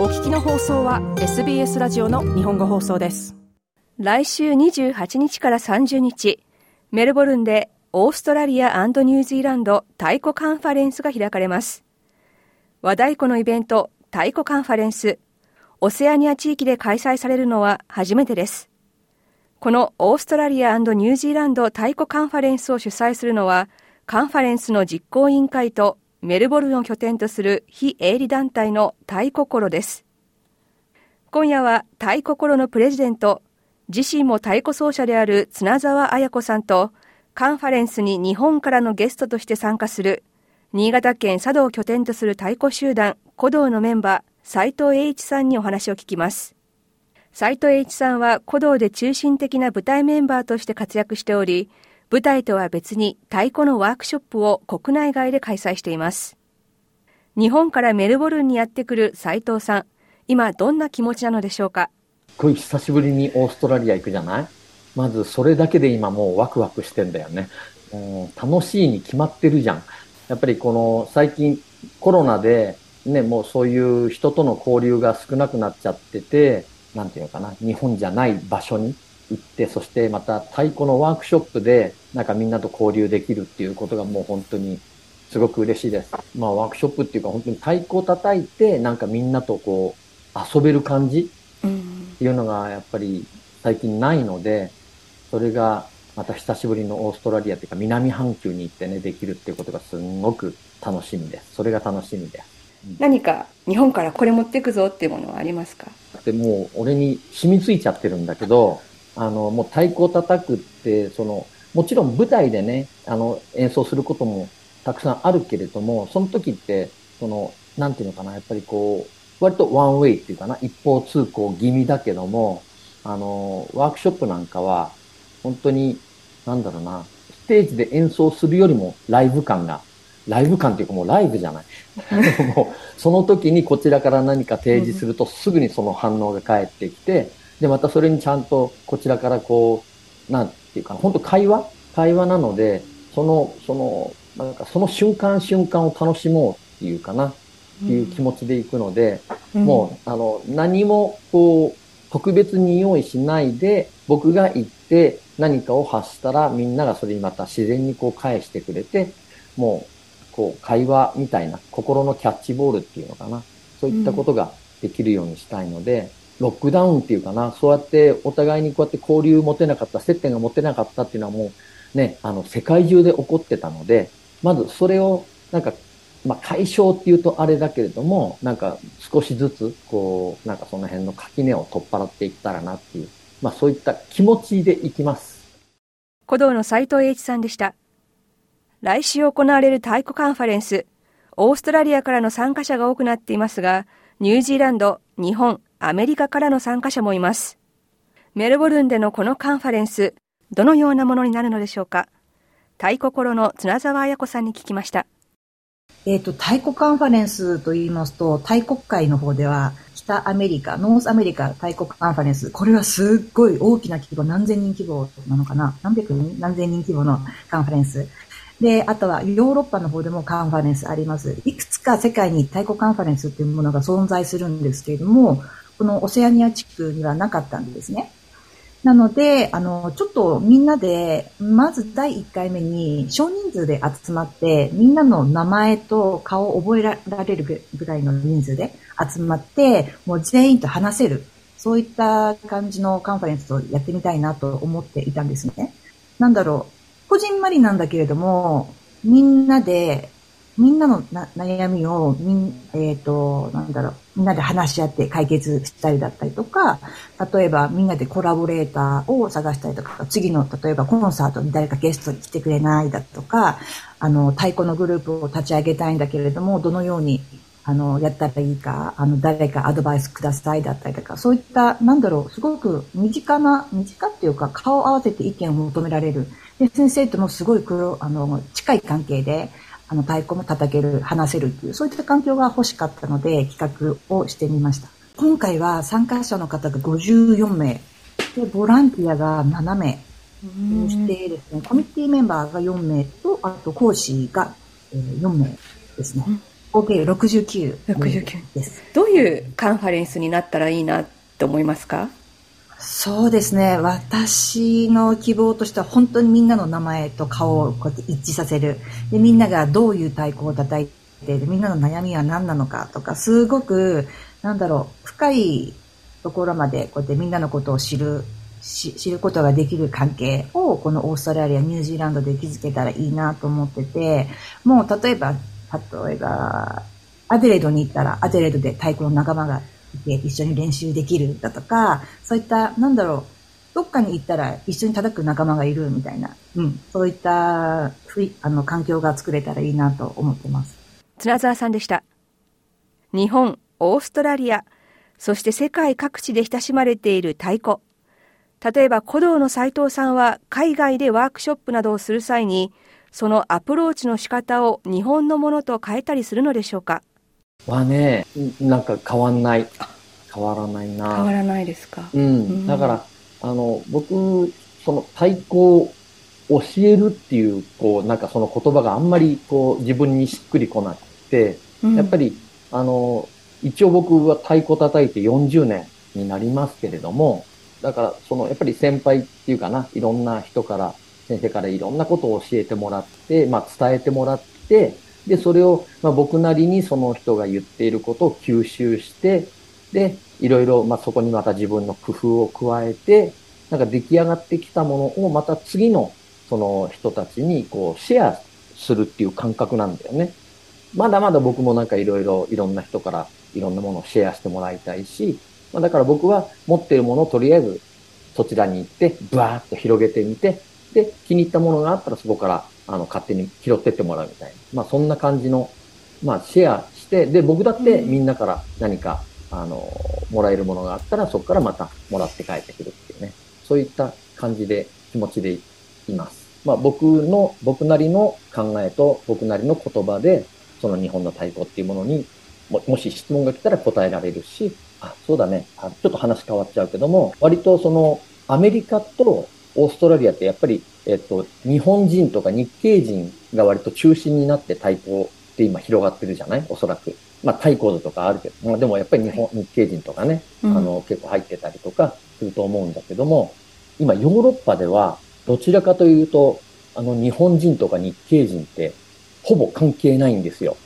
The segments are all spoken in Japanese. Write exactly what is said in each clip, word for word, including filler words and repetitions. お聞きの放送は エスビーエス ラジオの日本語放送です。来週にじゅうはちにちからさんじゅうにち、メルボルンでオーストラリア&ニュージーランド太鼓カンファレンスが開かれます。和太鼓のイベント太鼓カンファレンス、オセアニア地域で開催されるのは初めてです。このオーストラリア&ニュージーランド太鼓カンファレンスを主催するのは、カンファレンスの実行委員会とメルボルンを拠点とする非営利団体の太鼓コロです。今夜は太鼓コロのプレジデント、自身も太鼓奏者である綱澤綾子さんと、カンファレンスに日本からのゲストとして参加する新潟県佐渡を拠点とする太鼓集団鼓童のメンバー斉藤栄一さんにお話を聞きます。斉藤栄一さんは鼓童で中心的な舞台メンバーとして活躍しており、舞台とは別に太鼓のワークショップを国内外で開催しています。日本からメルボルンにやってくる斉藤さん、今どんな気持ちなのでしょうか。これ久しぶりにオーストラリア行くじゃない？まずそれだけで今もうワクワクしてんだよね。うん、楽しいに決まってるじゃん。やっぱりこの最近コロナでね、もうそういう人との交流が少なくなっちゃってて、なんていうのかな、日本じゃない場所に行って、そしてまた太鼓のワークショップでなんかみんなと交流できるっていうことがもう本当にすごく嬉しいです。まあワークショップっていうか、本当に太鼓を叩いてなんかみんなとこう遊べる感じっていうのがやっぱり最近ないので、それがまた久しぶりのオーストラリアっていうか南半球に行ってね、できるっていうことがすごく楽しみです。それが楽しみです。何か日本からこれ持っていくぞっていうものはありますか？でもう俺に染みついちゃってるんだけど、あのもう太鼓を叩くって、そのもちろん舞台でね、あの演奏することもたくさんあるけれども、その時ってそのなんていうのかな、やっぱりこう割とワンウェイっていうかな、一方通行気味だけども、あのワークショップなんかは本当になんだろうな、ステージで演奏するよりもライブ感が、ライブ感っていうかもうライブじゃないもうその時にこちらから何か提示するとすぐにその反応が返ってきて、でまたそれにちゃんとこちらからこうなんていうかな、本当会話会話なので、そのそのなんかその瞬間瞬間を楽しもうっていうかなっていう気持ちでいくので、うん、もうあの何もこう特別に用意しないで、僕が行って何かを発したらみんながそれにまた自然にこう返してくれて、もうこう会話みたいな心のキャッチボールっていうのかな、そういったことができるようにしたいので。うん、ロックダウンっていうかな、そうやってお互いにこうやって交流持てなかった、接点が持てなかったっていうのはもうね、あの世界中で起こってたので、まずそれをなんか、まあ解消っていうとあれだけれども、なんか少しずつこう、なんかその辺の垣根を取っ払っていったらなっていう、まあそういった気持ちでいきます。鼓童の斉藤栄一さんでした。来週行われる太鼓カンファレンス、オーストラリアからの参加者が多くなっていますが、ニュージーランド、日本、アメリカからの参加者もいます。メルボルンでのこのカンファレンス、どのようなものになるのでしょうか。太鼓コロの綱澤綾子さんに聞きました。えーと、太鼓カンファレンスと言いますと、太鼓界の方では北アメリカ、ノースアメリカ太鼓カンファレンス、これはすっごい大きな規模、何千人規模なのかな、何百人、何千人規模のカンファレンス。で、あとはヨーロッパの方でもカンファレンスあります。いくつか世界に太鼓カンファレンスというものが存在するんですけれども、このオセアニア地区にはなかったんですね。なので、あの、ちょっとみんなで、まずだいいっかいめに少人数で集まって、みんなの名前と顔を覚えられるぐらいの人数で集まって、もう全員と話せる。そういった感じのカンファレンスをやってみたいなと思っていたんですね。なんだろう、こじんまりなんだけれども、みんなで、みんなのな悩みをみん、えーと、なんだろう、みんなで話し合って解決したりだったりとか、例えばみんなでコラボレーターを探したりとか、次の例えばコンサートに誰かゲストに来てくれないだとか、あの太鼓のグループを立ち上げたいんだけれども、どのようにあのやったらいいか、あの誰かアドバイスくださいだったりとか、そういったなんだろう、すごく身近な身近っていうか、顔を合わせて意見を求められる。で先生ともすごい黒あの近い関係で。あの太鼓も叩ける、話せるっていう、そういった環境が欲しかったので企画をしてみました。今回は参加者の方がごじゅうよんめいで、ボランティアがななめい、そしてですね、コミュニティメンバーがよんめいと、あと講師がよんめいですね。合計ろくじゅうきゅうです。どういうカンファレンスになったらいいなと思いますか？そうですね、私の希望としては本当にみんなの名前と顔をこうやって一致させる、でみんながどういう太鼓を叩いて、でみんなの悩みは何なのかとか、すごくなんだろう、深いところまでこうやってみんなのことを知るし知ることができる関係を、このオーストラリアニュージーランドで築けたらいいなと思ってて、もう例えば例えばアデレードに行ったらアデレードで太鼓の仲間が一緒に練習できるだとか、そういったなんだろう、どっかに行ったら一緒に叩く仲間がいるみたいな、うん、そういったふいあの環境が作れたらいいなと思ってます。綱澤さんでした。日本、オーストラリア、そして世界各地で親しまれている太鼓、例えば鼓童の斉藤さんは海外でワークショップなどをする際に、そのアプローチの仕方を日本のものと変えたりするのでしょうか？はね、なんか変わんない変わらないな変わらないですか、うんうん、だからあの僕、その太鼓を教えるっていう、こうなんかその言葉があんまりこう自分にしっくりこなくて、うん、やっぱりあの一応僕は太鼓叩いてよんじゅうねんになりますけれども、だからそのやっぱり先輩っていうかな、いろんな人から先生からいろんなことを教えてもらって、まあ、伝えてもらって、でそれをまあ僕なりにその人が言っていることを吸収して、でいろいろまあそこにまた自分の工夫を加えて、なんか出来上がってきたものをまた次のその人たちにこうシェアするっていう感覚なんだよね。まだまだ僕もなんかいろいろいろんな人からいろんなものをシェアしてもらいたいし、まあ、だから僕は持っているものをとりあえずそちらに行ってバーッと広げてみて、で気に入ったものがあったらそこからあの勝手に拾ってってもらうみたいな、まあ、そんな感じの、まあ、シェアして、で僕だってみんなから何か、うん、あのもらえるものがあったらそこからまたもらって帰ってくるっていうね、そういった感じで気持ちでいます。まあ、僕の僕なりの考えと僕なりの言葉で、その日本の太鼓っていうものに も, もし質問が来たら答えられるし、あ、そうだね、あ、ちょっと話変わっちゃうけども、割とそのアメリカとオーストラリアってやっぱり、えっと、日本人とか日系人が割と中心になって太鼓って今広がってるじゃない、おそらく。まあ太鼓とかあるけど、まあ、でもやっぱり日本、日系人とかね、あの結構入ってたりとかすると思うんだけども、うん、今ヨーロッパではどちらかというと、あの日本人とか日系人ってほぼ関係ないんですよ。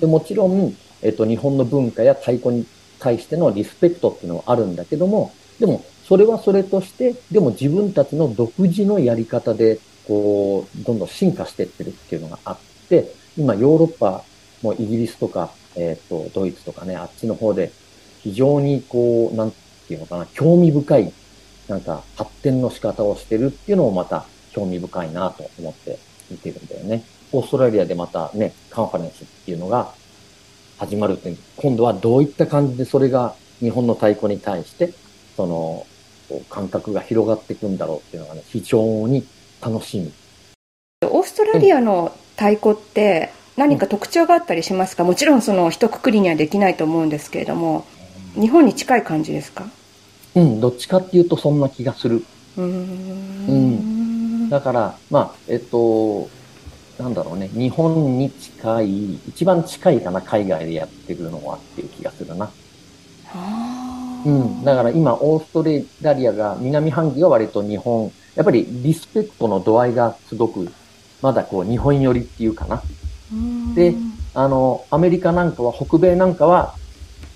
でもちろん、えっと、日本の文化や太鼓に対してのリスペクトっていうのはあるんだけども、でもそれはそれとして、でも自分たちの独自のやり方で、こう、どんどん進化していってるっていうのがあって、今ヨーロッパもイギリスとか、えっと、ドイツとかね、あっちの方で、非常にこう、なんていうのかな、興味深い、なんか発展の仕方をしてるっていうのもまた興味深いなと思って見てるんだよね。オーストラリアでまたね、カンファレンスっていうのが始まるって、今度はどういった感じでそれが日本の太鼓に対して、その、感覚が広がっていくんだろうっていうのがね、非常に楽しみ。オーストラリアの太鼓って何か特徴があったりしますか？うん、もちろんその一括りにはできないと思うんですけれども、日本に近い感じですか？うん、どっちかっていうとそんな気がする。うーん、うん、だからまあえっとなんだろうね、日本に近い、一番近いかな、海外でやってるのはっていう気がするな。はあ。うん、だから今オーストラリアが、南半球が割と日本、やっぱりリスペクトの度合いがすごくまだこう日本寄りっていうかな。で、あのアメリカなんかは、北米なんかは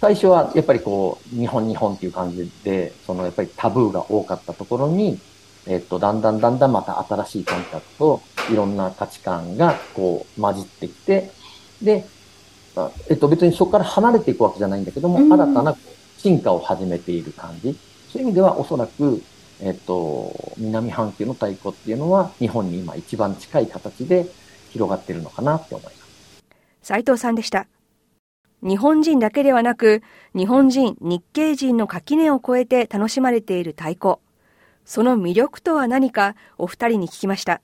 最初はやっぱりこう日本日本っていう感じで、そのやっぱりタブーが多かったところに、えっとだんだんだんだんまた新しい感覚といろんな価値観がこう混じってきて、で、えっと別にそこから離れていくわけじゃないんだけども、新たな進化を始めている感じ。そういう意味ではおそらく、えっと、南半球の太鼓っていうのは日本に今一番近い形で広がっているのかなって思います。斉藤さんでした。日本人だけではなく、日本人、日系人の垣根を越えて楽しまれている太鼓。その魅力とは何か、お二人に聞きました。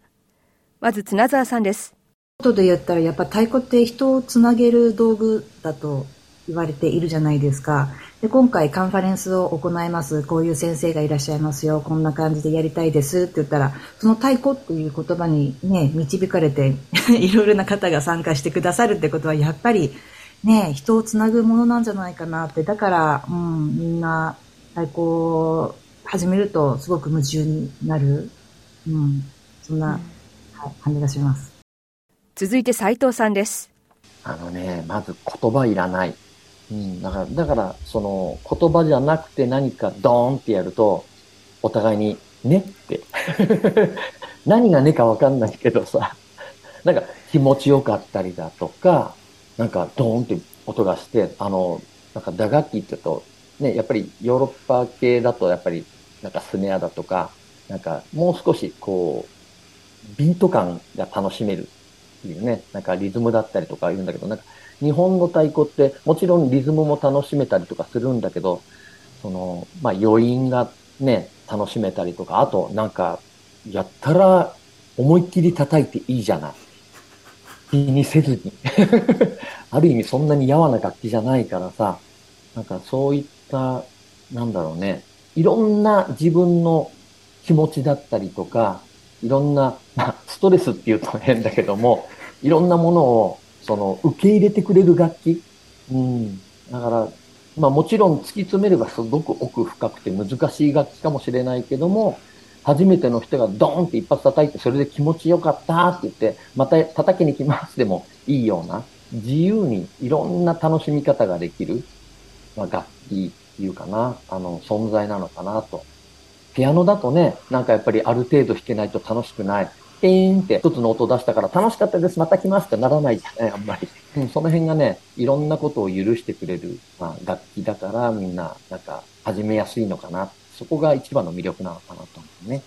まず綱澤さんです。ことで言ったら、やっぱ太鼓って人をつなげる道具だと言われているじゃないですか。で、今回カンファレンスを行います、こういう先生がいらっしゃいますよ、こんな感じでやりたいですって言ったら、その太鼓っていう言葉にね、導かれていろいろな方が参加してくださるってことは、やっぱりね、人をつなぐものなんじゃないかなって、だから、うん、みんな太鼓を始めるとすごく夢中になる、うん、そんな、うん、はい、感じがします。続いて斉藤さんです。あのね、まず言葉いらない。うん、だから、だからその言葉じゃなくて何かドーンってやると、お互いにねって何がねか分かんないけどさ、なんか気持ちよかったりだとか、なんかドーンって音がして、あの、なんか打楽器って言うと、ね、やっぱりヨーロッパ系だとやっぱりなんかスネアだとか、なんかもう少しこう、ビート感が楽しめるっていうね、なんかリズムだったりとか言うんだけど、なんか日本の太鼓ってもちろんリズムも楽しめたりとかするんだけど、その、まあ余韻がね、楽しめたりとか、あとなんか、やったら思いっきり叩いていいじゃない。気にせずにある意味そんなにやわな楽器じゃないからさ、なんかそういったなんだろうね、いろんな自分の気持ちだったりとか、いろんな、まあ、ストレスっていうと変だけども、いろんなものをその受け入れてくれる楽器、うん、だからまあもちろん突き詰めればすごく奥深くて難しい楽器かもしれないけども、初めての人がドーンって一発叩いて、それで気持ちよかったって言って、また叩きに来ますでもいいような、自由にいろんな楽しみ方ができる、まあ、楽器っていうかな、あの、存在なのかなと。ピアノだとね、なんかやっぱりある程度弾けないと楽しくない。ピーンって一つの音出したから楽しかったです、また来ますってならないじゃない、あんまり。その辺がね、いろんなことを許してくれる、まあ、楽器だからみんな、なんか始めやすいのかな。そこが一番の魅力なのかなと思うね。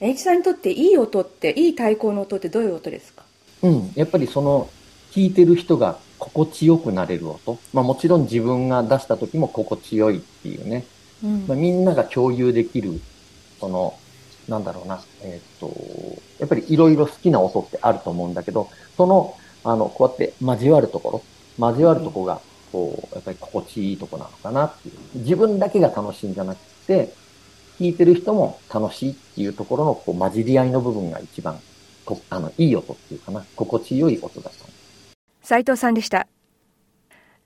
エイジさんにとっていい音って、いい太鼓の音ってどういう音ですか？うん、やっぱりその聴いてる人が心地よくなれる音、まあ、もちろん自分が出した時も心地よいっていうね、うん、まあ、みんなが共有できる、そのなんだろうな、えー、とやっぱりいろいろ好きな音ってあると思うんだけど、その、あのこうやって交わるところ、交わるところがこうやっぱり心地いいところなのかなっていう、自分だけが楽しいんじゃなくて、聴いてる人も楽しいっていうところのこう混じり合いの部分が一番こあのいい音っていうかな、心地よい音だと。斉藤さんでした。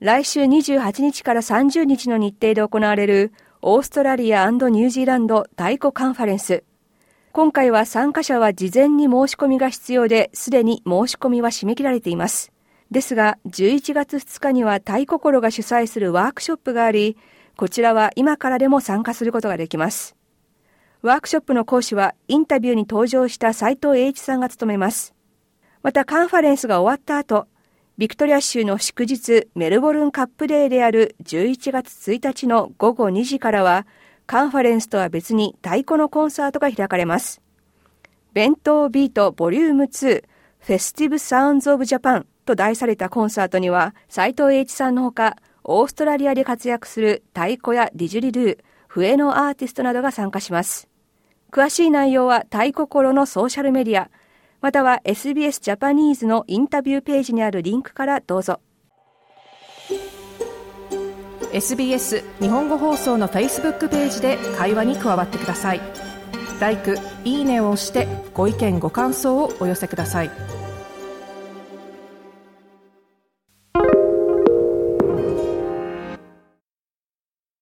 来週にじゅうはちにちからさんじゅうにちの日程で行われるオーストラリア&ニュージーランド太鼓カンファレンス。今回は参加者は事前に申し込みが必要で、すでに申し込みは締め切られています。ですがじゅういちがつふつかには太鼓コロが主催するワークショップがあり、こちらは今からでも参加することができます。ワークショップの講師はインタビューに登場した斉藤栄一さんが務めます。またカンファレンスが終わった後、ビクトリア州の祝日メルボルンカップデーであるじゅういちがつついたちのごごにじからは、カンファレンスとは別に太鼓のコンサートが開かれます。弁当ビートボリュームツーフェスティブサウンズオブジャパンと題されたコンサートには、斉藤栄一さんのほか、オーストラリアで活躍する太鼓やディジュリドゥ、笛のアーティストなどが参加します。詳しい内容は太鼓コロのソーシャルメディア、または エスビーエス ジャパニーズのインタビューページにあるリンクからどうぞ。 エスビーエス 日本語放送の Facebook ページで会話に加わってください。ライク、いいねを押してご意見ご感想をお寄せください。